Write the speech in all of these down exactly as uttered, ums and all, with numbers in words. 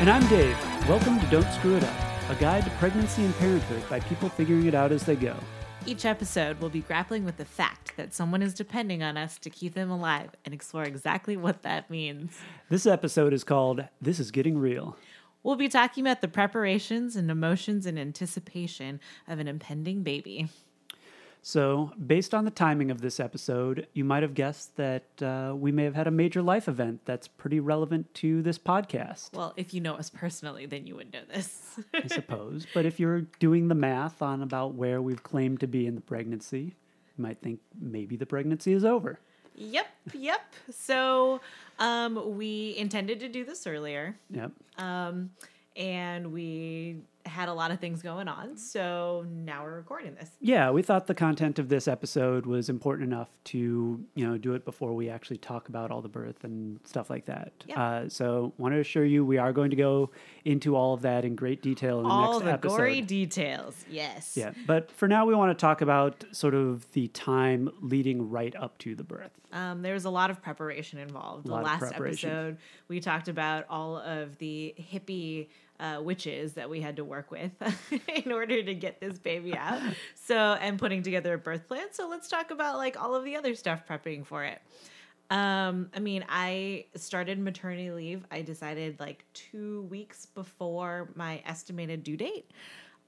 And I'm Dave. Welcome to Don't Screw It Up, a guide to pregnancy and parenthood by people figuring it out as they go. Each episode, we'll be grappling with the fact that someone is depending on us to keep them alive and explore exactly what that means. This episode is called This Is Getting Real. We'll be talking about the preparations and emotions and anticipation of an impending baby. So, based on the timing of this episode, you might have guessed that uh, we may have had a major life event that's pretty relevant to this podcast. Well, if you know us personally, then you would know this. I suppose. But if you're doing the math on about where we've claimed to be in the pregnancy, you might think maybe the pregnancy is over. Yep, yep. So, um, we intended to do this earlier. Yep. Um, and we had a lot of things going on, so now we're recording this. Yeah, we thought the content of this episode was important enough to, you know, do it before we actually talk about all the birth and stuff like that. Yep. Uh, so want to assure you we are going to go into all of that in great detail in the all next the episode. All the gory details, yes. Yeah, but for now we want to talk about sort of the time leading right up to the birth. Um, there was a lot of preparation involved. The last episode we talked about all of the hippie Uh, witches that we had to work with in order to get this baby out. So, and putting together a birth plan. So let's talk about like all of the other stuff prepping for it. Um, I mean, I started maternity leave. I decided like two weeks before my estimated due date.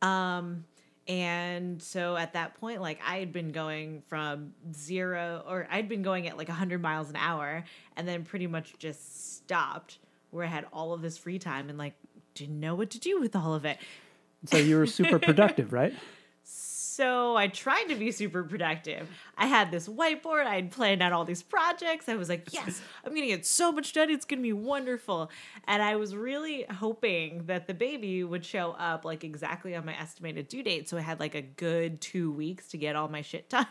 Um, and so at that point, like I had been going from zero or I'd been going at like a hundred miles an hour and then pretty much just stopped where I had all of this free time and like, didn't know what to do with all of it. So you were super productive, right? So I tried to be super productive. I had this whiteboard. I had planned out all these projects. I was like, yes, I'm going to get so much done. It's going to be wonderful. And I was really hoping that the baby would show up like exactly on my estimated due date. So I had like a good two weeks to get all my shit done.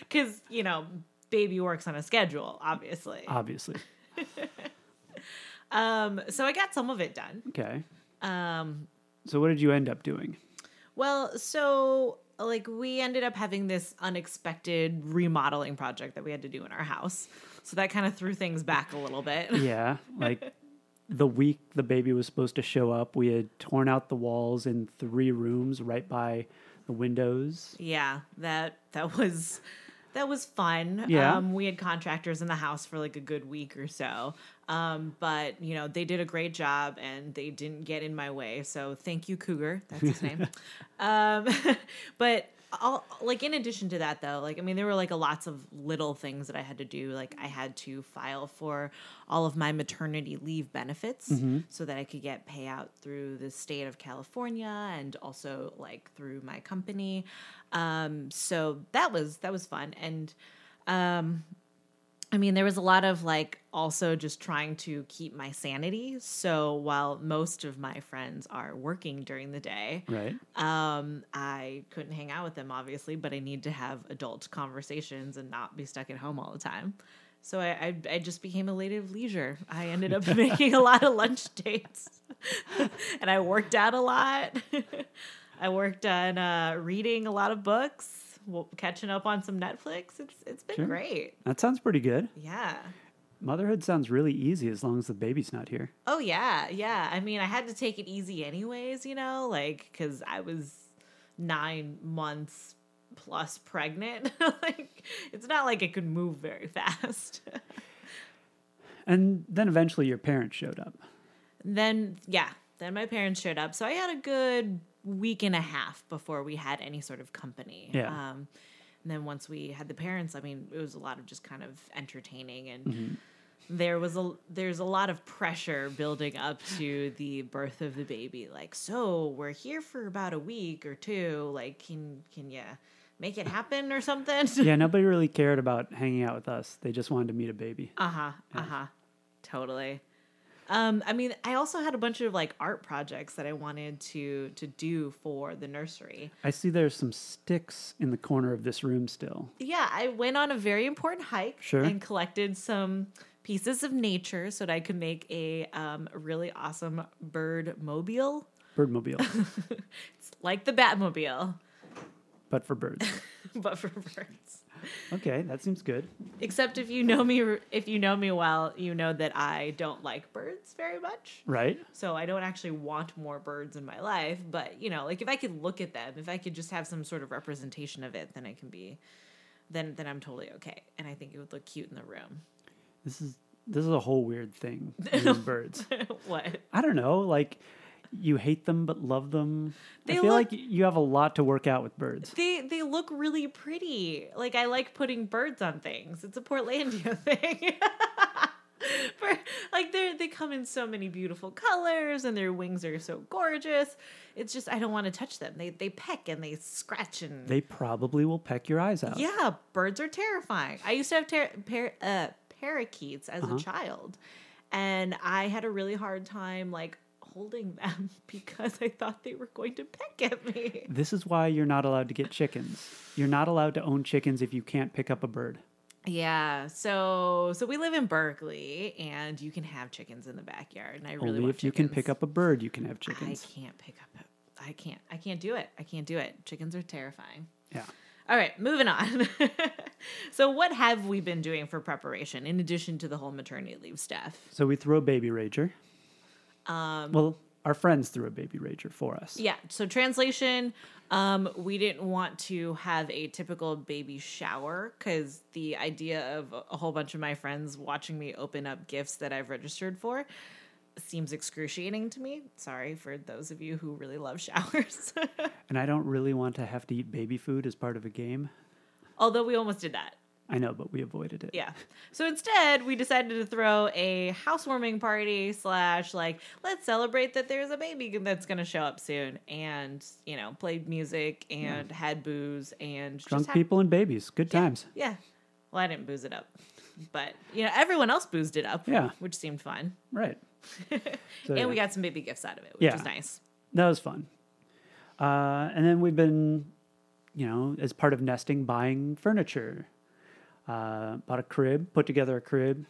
Because, you know, baby works on a schedule, obviously. Obviously. Um, so I got some of it done. Okay. Um, so what did you end up doing? Well, so like we ended up having this unexpected remodeling project that we had to do in our house. So that kind of threw things back a little bit. Yeah. Like the week the baby was supposed to show up, we had torn out the walls in three rooms right by the windows. Yeah. That, that was... That was fun. Yeah. Um, we had contractors in the house for like a good week or so. Um, but, you know, they did a great job and they didn't get in my way. So thank you, Cougar. That's his name. um, but I'll, like in addition to that, though, like, I mean, there were like a lots of little things that I had to do. Like I had to file for all of my maternity leave benefits mm-hmm. so that I could get payout through the state of California and also like through my company. Um, so that was, that was fun. And, um, I mean, there was a lot of like also just trying to keep my sanity. So while most of my friends are working during the day, right. um, I couldn't hang out with them, obviously, but I need to have adult conversations and not be stuck at home all the time. So I, I, I just became a lady of leisure. I ended up making a lot of lunch dates and I worked out a lot. I worked on uh, reading a lot of books. Well, catching up on some Netflix. It's It's been sure. great. That sounds pretty good. Yeah. Motherhood sounds really easy as long as the baby's not here. Oh, yeah. Yeah. I mean, I had to take it easy anyways, you know, like, because I was nine months plus pregnant. Like, it's not like it could move very fast. And then eventually your parents showed up. Then, yeah. Then my parents showed up. So I had a good week and a half before we had any sort of company. Yeah. Um, and then once we had the parents, I mean, it was a lot of just kind of entertaining and mm-hmm. there was a, there's a lot of pressure building up to the birth of the baby. Like, so we're here for about a week or two. Like, can, can you make it happen or something? Yeah. Nobody really cared about hanging out with us. They just wanted to meet a baby. Uh-huh. Yeah. Uh-huh. Totally. Um, I mean, I also had a bunch of like art projects that I wanted to to do for the nursery. I see there's some sticks in the corner of this room still. Yeah, I went on a very important hike sure. and collected some pieces of nature so that I could make a um, really awesome bird mobile. Birdmobile. It's like the Batmobile. But for birds. But for birds. Okay, that seems good. Except if you know me, if you know me well, you know that I don't like birds very much. Right. So I don't actually want more birds in my life. But, you know, like if I could look at them, if I could just have some sort of representation of it, then I can be, then then I'm totally okay. And I think it would look cute in the room. This is this is a whole weird thing. Birds. What? I don't know. Like. You hate them but love them. They I feel look, like you have a lot to work out with birds. They they look really pretty. Like I like putting birds on things. It's a Portlandia thing. For, like they they come in so many beautiful colors and their wings are so gorgeous. It's just I don't want to touch them. They they peck and they scratch and they probably will peck your eyes out. Yeah, birds are terrifying. I used to have ter- par- uh, parakeets as uh-huh. a child, and I had a really hard time like. holding them because I thought they were going to peck at me. This is why you're not allowed to get chickens. You're not allowed to own chickens if you can't pick up a bird. Yeah. So so we live in Berkeley and you can have chickens in the backyard and I really Only want if chickens. You can pick up a bird, you can have chickens. I can't pick up a, I can't I can't do it. I can't do it. Chickens are terrifying. Yeah. All right, moving on. So what have we been doing for preparation in addition to the whole maternity leave stuff? So we throw Baby Rager. Um, well, our friends threw a Baby Rager for us. Yeah. So translation, um, we didn't want to have a typical baby shower because the idea of a whole bunch of my friends watching me open up gifts that I've registered for seems excruciating to me. Sorry for those of you who really love showers. And I don't really want to have to eat baby food as part of a game. Although we almost did that. I know, but we avoided it. Yeah. So instead, we decided to throw a housewarming party slash like, let's celebrate that there's a baby that's going to show up soon. And, you know, played music and yeah. had booze and drunk just people ha- and babies. Good yeah, times. Yeah. Well, I didn't booze it up. But, you know, everyone else boozed it up. Yeah. Which seemed fun. Right. So, and yeah. we got some baby gifts out of it, which yeah. was nice. That was fun. Uh, and then we've been, you know, as part of nesting, buying furniture. Uh, bought a crib, put together a crib.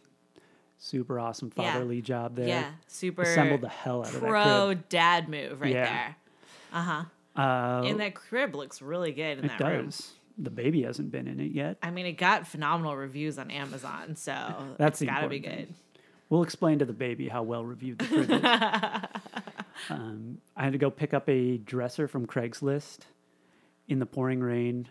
Super awesome fatherly yeah. job there. Yeah, super. Assembled the hell out of that crib. Pro dad move right yeah. there. Uh-huh. Uh, and that crib looks really good in that does. room. It does. The baby hasn't been in it yet. I mean, it got phenomenal reviews on Amazon, so that's it's got to be good. Thing. We'll explain to the baby how well reviewed the crib is. um, I had to go pick up a dresser from Craigslist in the pouring rain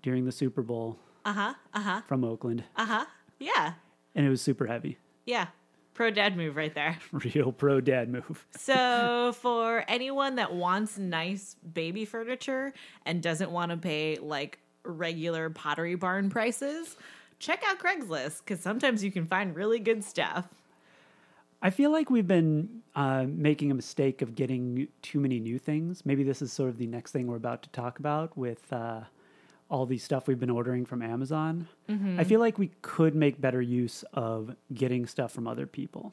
during the Super Bowl. Uh-huh, uh-huh. From Oakland. Uh-huh, yeah. And it was super heavy. Yeah, pro-dad move right there. Real pro-dad move. So for anyone that wants nice baby furniture and doesn't want to pay, like, regular Pottery Barn prices, check out Craigslist, because sometimes you can find really good stuff. I feel like we've been uh, making a mistake of getting too many new things. Maybe this is sort of the next thing we're about to talk about with... Uh, all the stuff we've been ordering from Amazon. Mm-hmm. I feel like we could make better use of getting stuff from other people.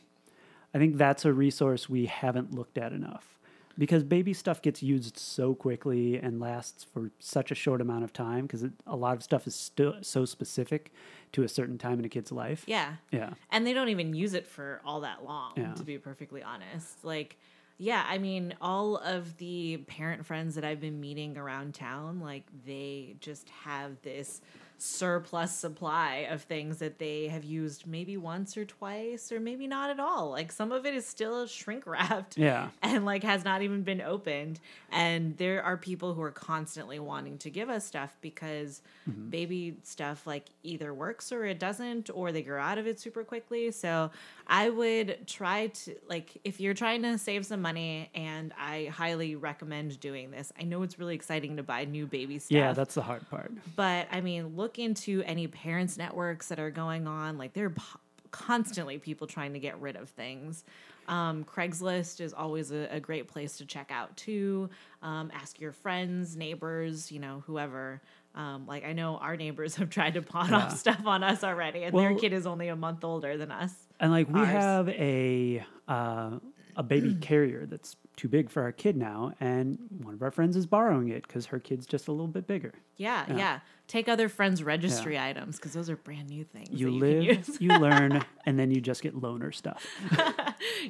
I think that's a resource we haven't looked at enough because baby stuff gets used so quickly and lasts for such a short amount of time because a lot of stuff is still so specific to a certain time in a kid's life. Yeah. Yeah. And they don't even use it for all that long, yeah. to be perfectly honest. Like, yeah, I mean, all of the parent friends that I've been meeting around town, like, they just have this surplus supply of things that they have used maybe once or twice or maybe not at all. Like, some of it is still shrink-wrapped yeah. and, like, has not even been opened. And there are people who are constantly wanting to give us stuff because mm-hmm. baby stuff, like, either works or it doesn't or they grow out of it super quickly. So I would try to, like, if you're trying to save some money, and I highly recommend doing this. I know it's really exciting to buy new baby stuff. Yeah, that's the hard part. But, I mean, look into any parents' networks that are going on. Like, there are po- constantly people trying to get rid of things. Um, Craigslist is always a, a great place to check out, too. Um, ask your friends, neighbors, you know, whoever. Um, like, I know our neighbors have tried to pawn yeah. off stuff on us already, and well, their kid is only a month older than us. And, like, we Ours. have a... Uh, a baby carrier that's too big for our kid now, and one of our friends is borrowing it because her kid's just a little bit bigger. Yeah, yeah. yeah. Take other friends' registry yeah. items because those are brand new things. You live, you, you learn, and then you just get loaner stuff.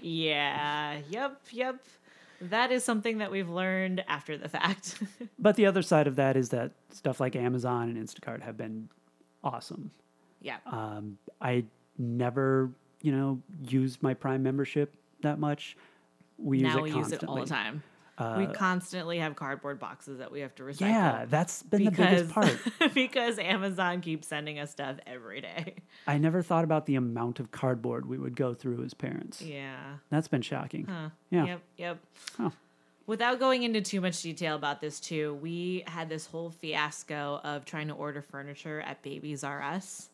yeah, yep, yep. That is something that we've learned after the fact. But the other side of that is that stuff like Amazon and Instacart have been awesome. Yeah. Um, I never, you know, used my Prime membership that much. We use now it we constantly. use it all the time. Uh, we constantly have cardboard boxes that we have to recycle. Yeah, that's been because, the biggest part. Because Amazon keeps sending us stuff every day. I never thought about the amount of cardboard we would go through as parents. Yeah. That's been shocking. Huh. Yeah. Yep, yep. Oh. Without going into too much detail about this, too, we had this whole fiasco of trying to order furniture at Babies R Us.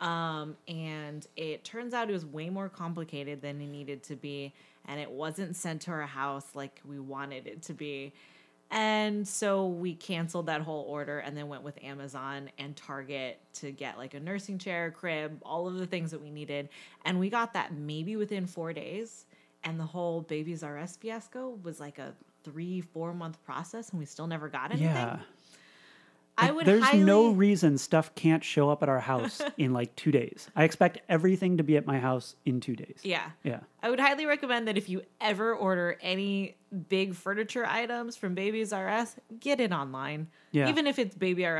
Um, and it turns out it was way more complicated than it needed to be. And it wasn't sent to our house like we wanted it to be. And so we canceled that whole order and then went with Amazon and Target to get like a nursing chair, crib, all of the things that we needed. And we got that maybe within four days. And the whole Babies R Us fiasco was like a three, four month process. And we still never got anything. Yeah. I would There's highly... no reason stuff can't show up at our house in like two days. I expect everything to be at my house in two days. Yeah. Yeah. I would highly recommend that if you ever order any big furniture items from Babies R Us, get it online. Yeah. Even if it's babies r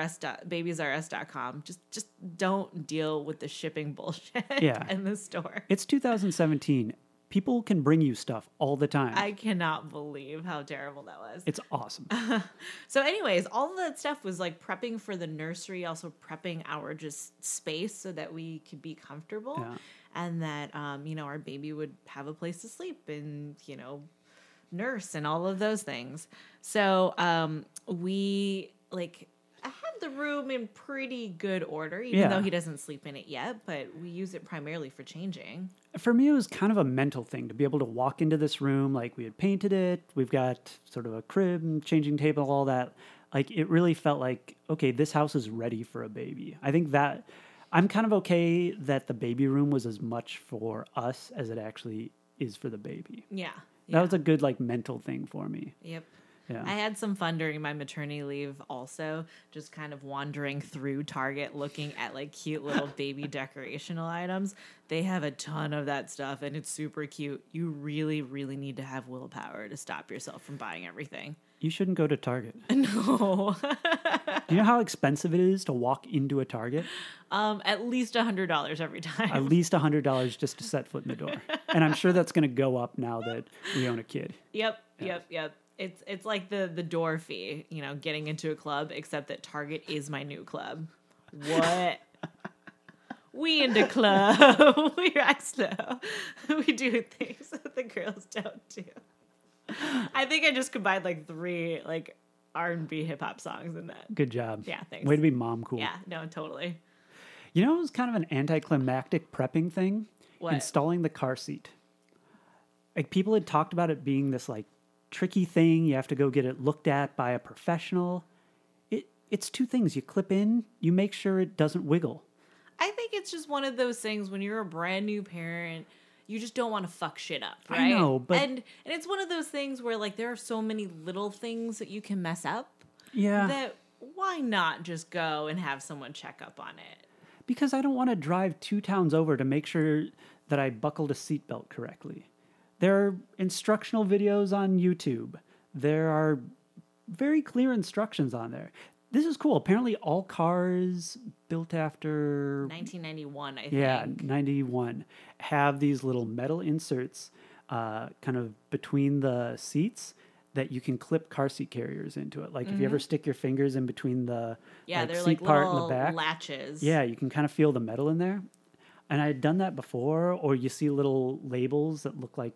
us dot com, just just don't deal with the shipping bullshit yeah. in the store. It's two thousand seventeen. People can bring you stuff all the time. I cannot believe how terrible that was. It's awesome. So anyways, all of that stuff was like prepping for the nursery, also prepping our just space so that we could be comfortable yeah. and that, um, you know, our baby would have a place to sleep and, you know, nurse and all of those things. So um, we like... I have the room in pretty good order, even yeah. though he doesn't sleep in it yet, but we use it primarily for changing. For me, it was kind of a mental thing to be able to walk into this room like we had painted it. We've got sort of a crib and changing table, all that. Like, it really felt like, okay, this house is ready for a baby. I think that I'm kind of okay that the baby room was as much for us as it actually is for the baby. Yeah. yeah. That was a good, like, mental thing for me. Yep. Yeah. I had some fun during my maternity leave also, just kind of wandering through Target looking at like cute little baby decorational items. They have a ton of that stuff and it's super cute. You really, really need to have willpower to stop yourself from buying everything. You shouldn't go to Target. No. You know how expensive it is to walk into a Target? Um, at least one hundred dollars every time. At least one hundred dollars just to set foot in the door. And I'm sure that's going to go up now that we own a kid. Yep, yeah. yep, yep. It's it's like the, the door fee, you know, getting into a club, except that Target is my new club. What? We in the club. We act slow. We do things that the girls don't do. I think I just combined like three like R and B hip hop songs in that. Good job. Yeah, thanks. Way to be mom cool. Yeah, no, totally. You know, it was kind of an anticlimactic prepping thing. What? Installing the car seat. Like people had talked about it being this like tricky thing. You have to go get it looked at by a professional. It it's two things. You clip in, you make sure it doesn't wiggle. I think it's just one of those things when you're a brand new parent, you just don't want to fuck shit up, right? I know, but and and it's one of those things where like there are so many little things that you can mess up. Yeah. That why not just go and have someone check up on it? Because I don't want to drive two towns over to make sure that I buckled a seatbelt correctly. There are instructional videos on YouTube. There are very clear instructions on there. This is cool. Apparently all cars built after... nineteen ninety-one, I think. Yeah, ninety-one. Have these little metal inserts uh, kind of between the seats that you can clip car seat carriers into it. Like mm-hmm. if you ever stick your fingers in between the yeah, like, they're seat like part and the back. Latches. Yeah, you can kind of feel the metal in there. And I had done that before. Or you see little labels that look like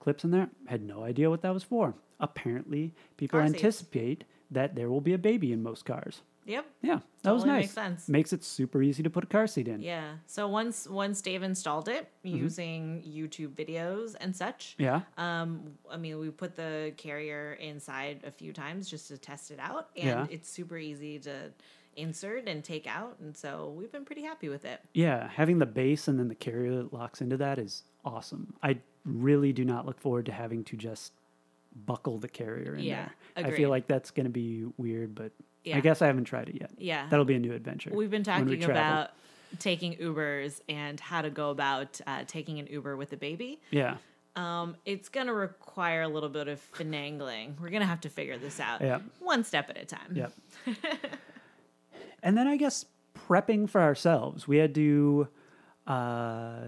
clips in there. Had no idea what that was for. Apparently, people car anticipate seats. That there will be a baby in most cars. Yep. Yeah, that totally was nice. Makes sense. Makes it super easy to put a car seat in. Yeah. So once once Dave installed it mm-hmm. using YouTube videos and such. Yeah. Um. I mean, we put the carrier inside a few times just to test it out, and yeah. it's super easy to insert and take out, and so we've been pretty happy with it. Yeah, having the base and then the carrier that locks into that is awesome. I really do not look forward to having to just buckle the carrier in yeah, there. Agreed. I feel like that's going to be weird, but yeah. I guess I haven't tried it yet. Yeah. That'll be a new adventure. We've been talking we about taking Ubers and how to go about uh, taking an Uber with a baby. Yeah. Um, it's going to require a little bit of finagling. We're going to have to figure this out. Yep. One step at a time. Yep. And then I guess prepping for ourselves. We had to uh,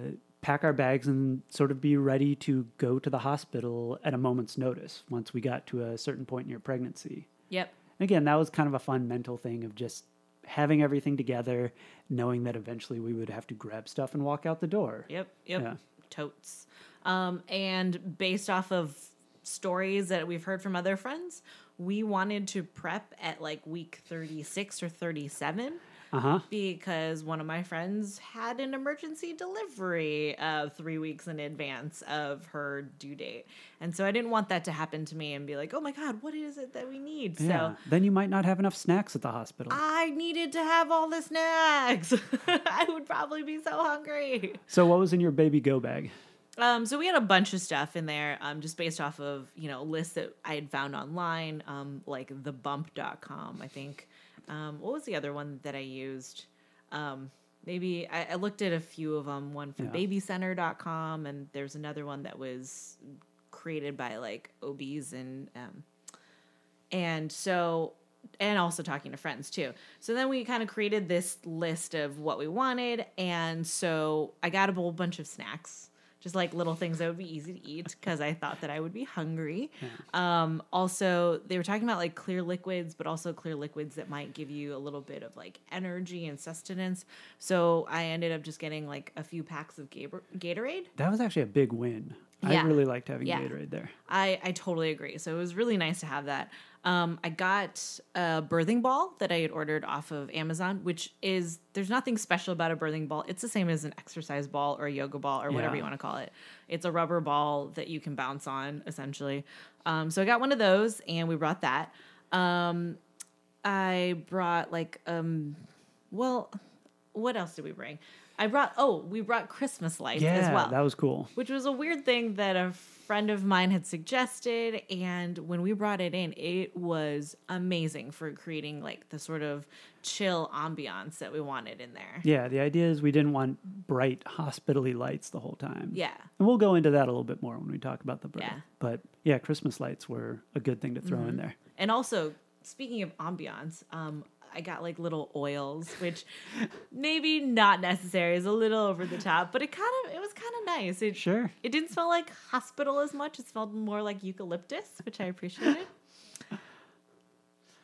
pack our bags and sort of be ready to go to the hospital at a moment's notice once we got to a certain point in your pregnancy. Yep. And again, that was kind of a fun mental thing of just having everything together, knowing that eventually we would have to grab stuff and walk out the door. Yep. Yep. Yeah. Totes. Um, and based off of stories that we've heard from other friends, we wanted to prep at like week thirty-six or thirty-seven uh-huh. because one of my friends had an emergency delivery uh, three weeks in advance of her due date. And so I didn't want that to happen to me and be like, oh my God, what is it that we need? Yeah. So then you might not have enough snacks at the hospital. I needed to have all the snacks. I would probably be so hungry. So what was in your baby go bag? Um, so we had a bunch of stuff in there, um, just based off of, you know, lists that I had found online, um, like the bump dot com, I think. Um, what was the other one that I used? Um, maybe I, I looked at a few of them, one from yeah. baby center dot com, and there's another one that was created by like O Bs and, um, and so, and also talking to friends too. So then we kind of created this list of what we wanted. And so I got a whole bunch of snacks. Just like little things that would be easy to eat because I thought that I would be hungry. Yeah. Um, also, they were talking about like clear liquids, but also clear liquids that might give you a little bit of like energy and sustenance. So I ended up just getting like a few packs of Gatorade. That was actually a big win. Yeah. I really liked having yeah. Gatorade there. I, I totally agree. So it was really nice to have that. Um, I got a birthing ball that I had ordered off of Amazon, which is, there's nothing special about a birthing ball. It's the same as an exercise ball or a yoga ball or yeah. whatever you want to call it. It's a rubber ball that you can bounce on, essentially. Um, so I got one of those, and we brought that. Um, I brought, like, um, well, what else did we bring? I brought, oh, we brought Christmas lights yeah, as well. Yeah, that was cool. Which was a weird thing that a friend of mine had suggested. And when we brought it in, it was amazing for creating like the sort of chill ambiance that we wanted in there. Yeah, the idea is we didn't want bright hospital-y lights the whole time. Yeah. And we'll go into that a little bit more when we talk about the birth. Yeah. But yeah, Christmas lights were a good thing to throw mm-hmm. in there. And also, speaking of ambiance, um, I got like little oils, which maybe not necessary, is a little over the top, but it kind of, it was kind of nice. It, sure. It didn't smell like hospital as much. It smelled more like eucalyptus, which I appreciated.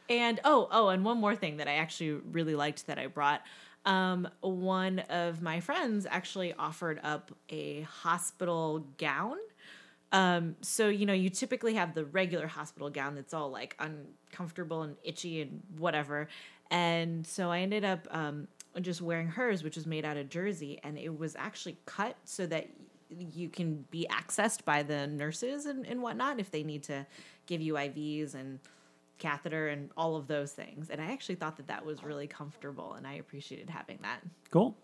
and, oh, oh, and one more thing that I actually really liked that I brought. Um, one of my friends actually offered up a hospital gown. Um, so, you know, you typically have the regular hospital gown that's all like uncomfortable and itchy and whatever. And so I ended up um, just wearing hers, which was made out of jersey. And it was actually cut so that you can be accessed by the nurses and, and whatnot if they need to give you I Vs and catheter and all of those things. And I actually thought that that was really comfortable, and I appreciated having that. Cool.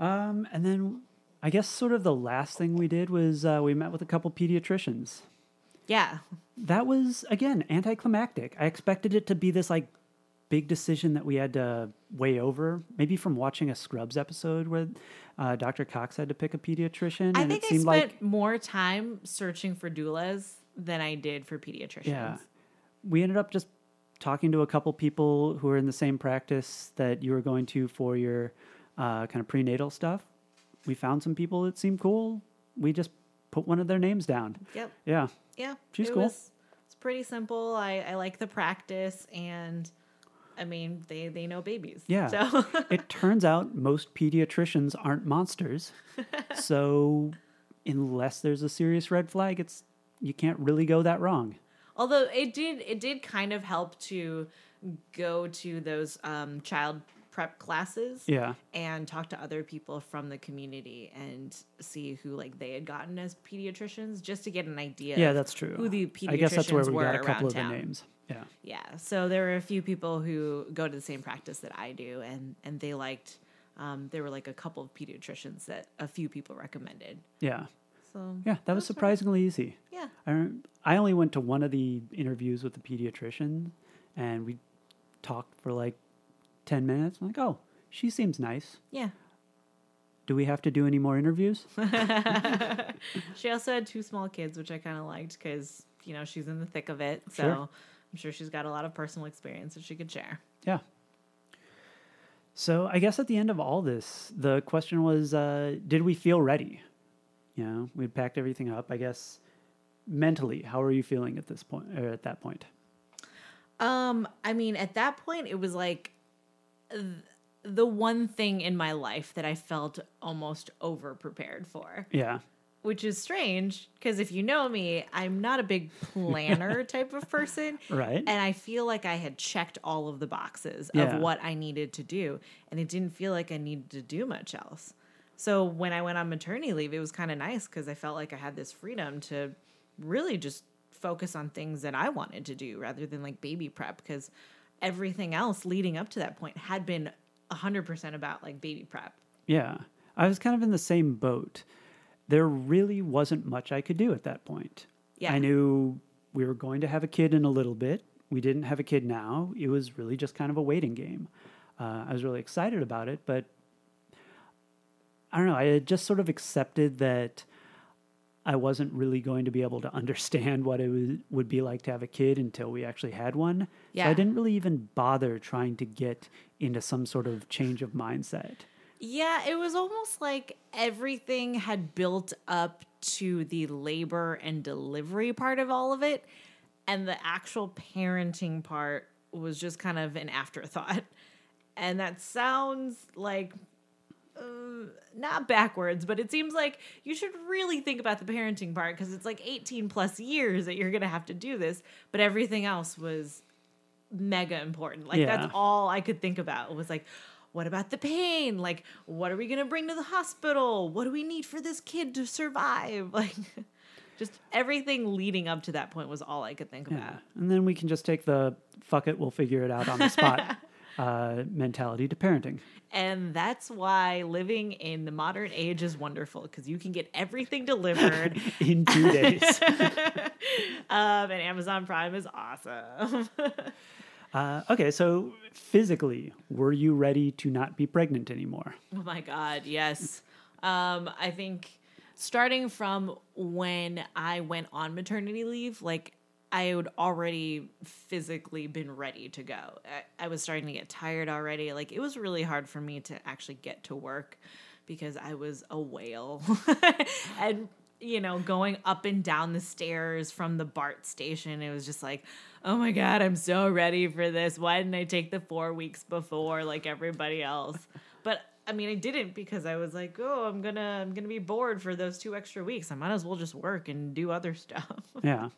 Um, and then... I guess sort of the last thing we did was uh, we met with a couple pediatricians. Yeah. That was, again, anticlimactic. I expected it to be this, like, big decision that we had to weigh over, maybe from watching a Scrubs episode where uh, Doctor Cox had to pick a pediatrician. I and think it seemed I spent like... more time searching for doulas than I did for pediatricians. Yeah. We ended up just talking to a couple people who were in the same practice that you were going to for your uh, kind of prenatal stuff. We found some people that seemed cool. We just put one of their names down. Yep. Yeah. Yeah. She's it cool. Was, it's pretty simple. I, I like the practice, and I mean, they, they know babies. Yeah. So it turns out most pediatricians aren't monsters. So unless there's a serious red flag, it's you can't really go that wrong. Although it did it did kind of help to go to those um, child prep classes yeah. and talk to other people from the community and see who like they had gotten as pediatricians, just to get an idea. Yeah, that's true. Who the pediatricians were around town. I guess that's where we got a couple of the names. Yeah. Yeah. So there were a few people who go to the same practice that I do, and, and they liked, um, there were like a couple of pediatricians that a few people recommended. Yeah. So yeah, that, that was surprisingly was easy. Yeah. I, I only went to one of the interviews with the pediatrician, and we talked for like ten minutes. I'm like, oh, she seems nice. Yeah. Do we have to do any more interviews? She also had two small kids, which I kind of liked because, you know, she's in the thick of it. So sure. I'm sure she's got a lot of personal experience that she could share. Yeah. So I guess at the end of all this, the question was, uh, did we feel ready? You know, we'd packed everything up, I guess. Mentally, how are you feeling at this point, or at that point? Um, I mean, at that point, it was like th- the one thing in my life that I felt almost over-prepared for. Yeah. Which is strange, because if you know me, I'm not a big planner type of person. Right. And I feel like I had checked all of the boxes yeah. of what I needed to do, and it didn't feel like I needed to do much else. So when I went on maternity leave, it was kind of nice, because I felt like I had this freedom to really just focus on things that I wanted to do rather than like baby prep, because everything else leading up to that point had been one hundred percent about like baby prep. Yeah. I was kind of in the same boat. There really wasn't much I could do at that point. Yeah. I knew we were going to have a kid in a little bit. We didn't have a kid now. It was really just kind of a waiting game. Uh, I was really excited about it, but I don't know. I had just sort of accepted that I wasn't really going to be able to understand what it was, would be like to have a kid until we actually had one. Yeah. So I didn't really even bother trying to get into some sort of change of mindset. Yeah, it was almost like everything had built up to the labor and delivery part of all of it, and the actual parenting part was just kind of an afterthought. And that sounds like uh, not backwards, but it seems like you should really think about the parenting part, because it's like eighteen plus years that you're going to have to do this, but everything else was mega important. Like, yeah. That's all I could think about was like, what about the pain? Like, what are we going to bring to the hospital? What do we need for this kid to survive? Like, just everything leading up to that point was all I could think yeah. about. And then we can just take the fuck it, we'll figure it out on the spot uh, mentality to parenting. And that's why living in the modern age is wonderful, because you can get everything delivered in two days. um, and Amazon Prime is awesome. Uh, okay, so physically, were you ready to not be pregnant anymore? Oh my God, yes. Um, I think starting from when I went on maternity leave, like I had already physically been ready to go. I, I was starting to get tired already. Like it was really hard for me to actually get to work because I was a whale. And you know, going up and down the stairs from the BART station, it was just like, oh my God, I'm so ready for this. Why didn't I take the four weeks before like everybody else? But I mean, I didn't, because I was like, oh, I'm gonna, I'm gonna be bored for those two extra weeks. I might as well just work and do other stuff. Yeah.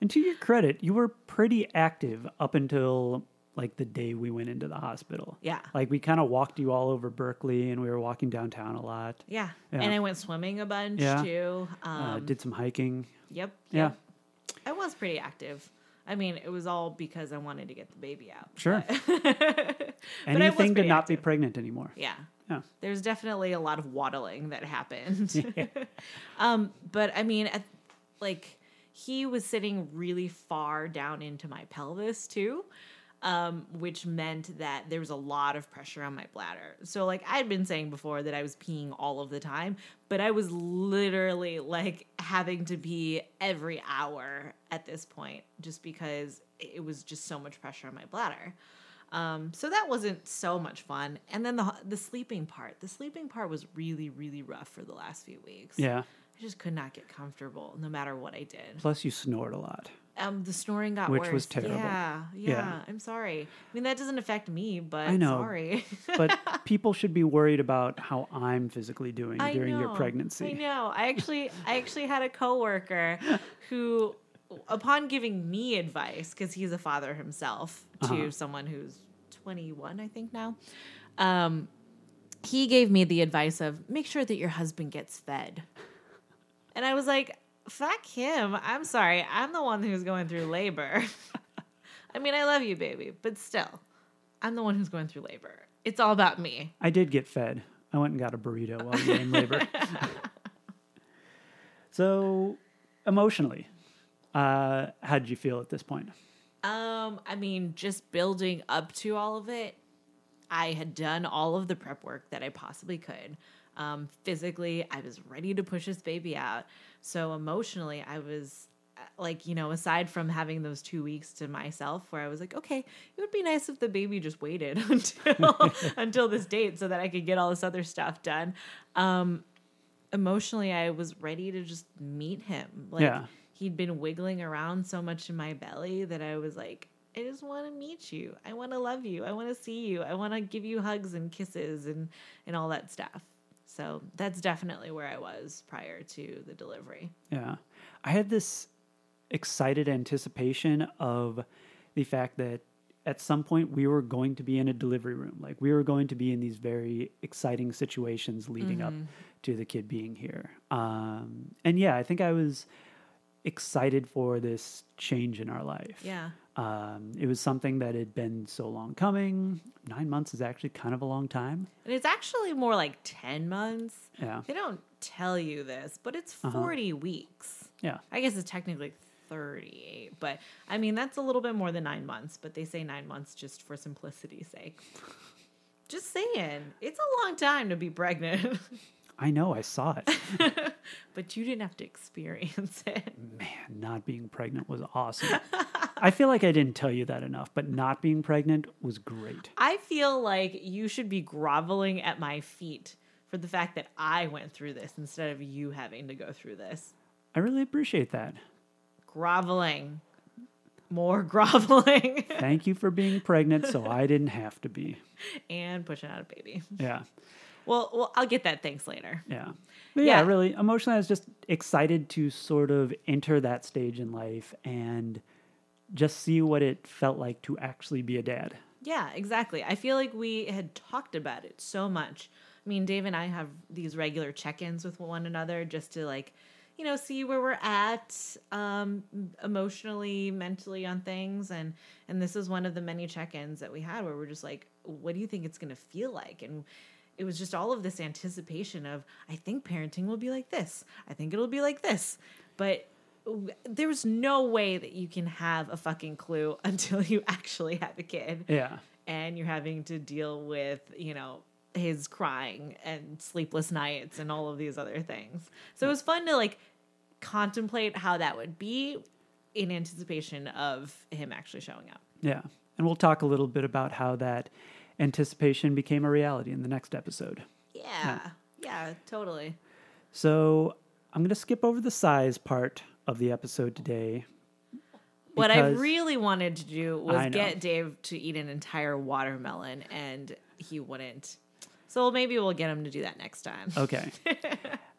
And to your credit, you were pretty active up until like the day we went into the hospital. Yeah. Like we kind of walked you all over Berkeley, and we were walking downtown a lot. Yeah. yeah. And I went swimming a bunch yeah. too. Um, uh, did some hiking. Yep, yep. Yeah. I was pretty active. I mean, it was all because I wanted to get the baby out. Sure. But anything to not active. Be pregnant anymore. Yeah. Yeah. There's definitely a lot of waddling that happened. Yeah. um, but I mean, at, like he was sitting really far down into my pelvis too, um, which meant that there was a lot of pressure on my bladder. So like I'd been saying before that I was peeing all of the time, but I was literally like having to pee every hour at this point, just because it was just so much pressure on my bladder. Um, so that wasn't so much fun. And then the, the sleeping part, the sleeping part was really, really rough for the last few weeks. Yeah. I just could not get comfortable no matter what I did. Plus you snored a lot. Um, the snoring got worse. Which was terrible. Yeah, yeah, yeah. I'm sorry. I mean, that doesn't affect me, but I know, sorry. But people should be worried about how I'm physically doing I during know, your pregnancy. I know. I actually, I actually had a coworker who, upon giving me advice, because he's a father himself to uh-huh. someone who's twenty-one, I think now, um, he gave me the advice of make sure that your husband gets fed, and I was like, fuck him. I'm sorry. I'm the one who's going through labor. I mean, I love you, baby, but still, I'm the one who's going through labor. It's all about me. I did get fed. I went and got a burrito while you were in labor. So, emotionally, uh, how did you feel at this point? Um, I mean, just building up to all of it, I had done all of the prep work that I possibly could. Um, physically, I was ready to push this baby out. So emotionally, I was like, you know, aside from having those two weeks to myself where I was like, okay, it would be nice if the baby just waited until until this date so that I could get all this other stuff done. Um, emotionally, I was ready to just meet him. Like, yeah. He'd been wiggling around so much in my belly that I was like, I just want to meet you. I want to love you. I want to see you. I want to give you hugs and kisses and, and all that stuff. So that's definitely where I was prior to the delivery. Yeah. I had this excited anticipation of the fact that at some point we were going to be in a delivery room. Like, we were going to be in these very exciting situations leading mm-hmm. up to the kid being here. Um, and yeah, I think I was excited for this change in our life. Yeah. Um, it was something that had been so long coming. Nine months is actually kind of a long time. And it's actually more like ten months. Yeah. They don't tell you this, but it's forty uh-huh. weeks. Yeah. I guess it's technically thirty-eight, but I mean, that's a little bit more than nine months, but they say nine months just for simplicity's sake. Just saying. It's a long time to be pregnant. I know. I saw it. But you didn't have to experience it. Man, not being pregnant was awesome. I feel like I didn't tell you that enough, but not being pregnant was great. I feel like you should be groveling at my feet for the fact that I went through this instead of you having to go through this. I really appreciate that. Groveling. More groveling. Thank you for being pregnant so I didn't have to be. And pushing out a baby. Yeah. Well, well, I'll get that thanks later. Yeah. But yeah, yeah, really, emotionally, I was just excited to sort of enter that stage in life and just see what it felt like to actually be a dad. Yeah, exactly. I feel like we had talked about it so much. I mean, Dave and I have these regular check-ins with one another just to, like, you know, see where we're at um, emotionally, mentally on things. And, and this is one of the many check-ins that we had where we're just like, what do you think it's going to feel like? And it was just all of this anticipation of, I think parenting will be like this. I think it'll be like this. But there's no way that you can have a fucking clue until you actually have a kid. Yeah. And you're having to deal with, you know, his crying and sleepless nights and all of these other things. So it was fun to, like, contemplate how that would be in anticipation of him actually showing up. Yeah. And we'll talk a little bit about how that anticipation became a reality in the next episode. Yeah. Yeah, yeah, totally. So I'm going to skip over the size part of the episode today. What I really wanted to do was get Dave to eat an entire watermelon, and he wouldn't. So maybe we'll get him to do that next time. Okay.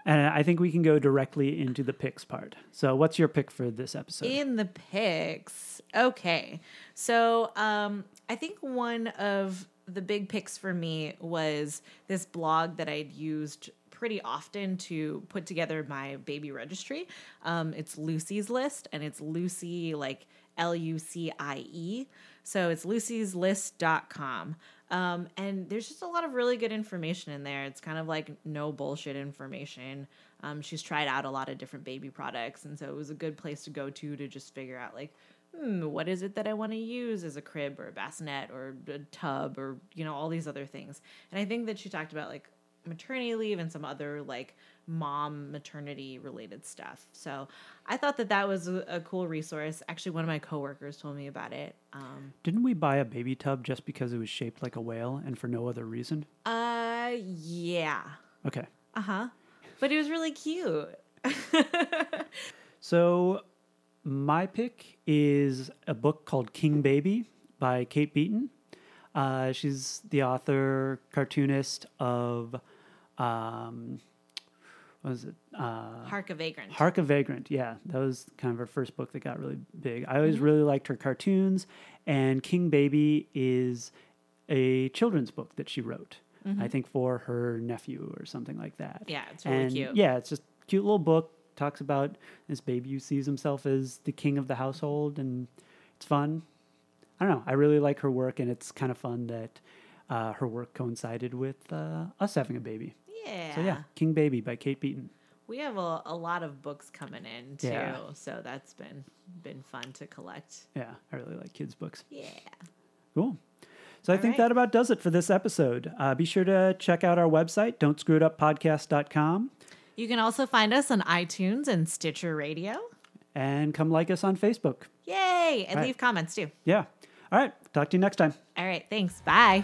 And I think we can go directly into the picks part. So what's your pick for this episode? In the picks. Okay. So um, I think one of the big picks for me was this blog that I'd used pretty often to put together my baby registry. Um, it's Lucy's List, and it's Lucy, like L U C I E. So it's Lucy's List dot com. Um, and there's just a lot of really good information in there. It's kind of like no bullshit information. Um, she's tried out a lot of different baby products, and so it was a good place to go to to just figure out, like, hmm, what is it that I want to use as a crib or a bassinet or a tub or, you know, all these other things. And I think that she talked about, like, maternity leave and some other, like, mom maternity related stuff. So I thought that that was a, a cool resource. Actually, one of my coworkers told me about it. Um, Didn't we buy a baby tub just because it was shaped like a whale and for no other reason? Uh, yeah. Okay. Uh-huh. But it was really cute. So my pick is a book called King Baby by Kate Beaton. Uh, she's the author, cartoonist of, um, what was it? Uh, Hark a Vagrant. Hark a Vagrant, yeah. That was kind of her first book that got really big. I always mm-hmm. really liked her cartoons, and King Baby is a children's book that she wrote, mm-hmm. I think for her nephew or something like that. Yeah, it's really and, cute. Yeah, it's just a cute little book. Talks about this baby who sees himself as the king of the household, and it's fun. I don't know. I really like her work, and it's kind of fun that uh, her work coincided with uh, us having a baby. Yeah. So, yeah, King Baby by Kate Beaton. We have a, a lot of books coming in, too, yeah. So that's been been fun to collect. Yeah, I really like kids' books. Yeah. Cool. So I All think right. that about does it for this episode. Uh, be sure to check out our website, don't screw it up podcast dot com. You can also find us on iTunes and Stitcher Radio. and come like us on Facebook. Yay! And leave comments, too. Yeah. All right. Talk to you next time. All right. Thanks. Bye.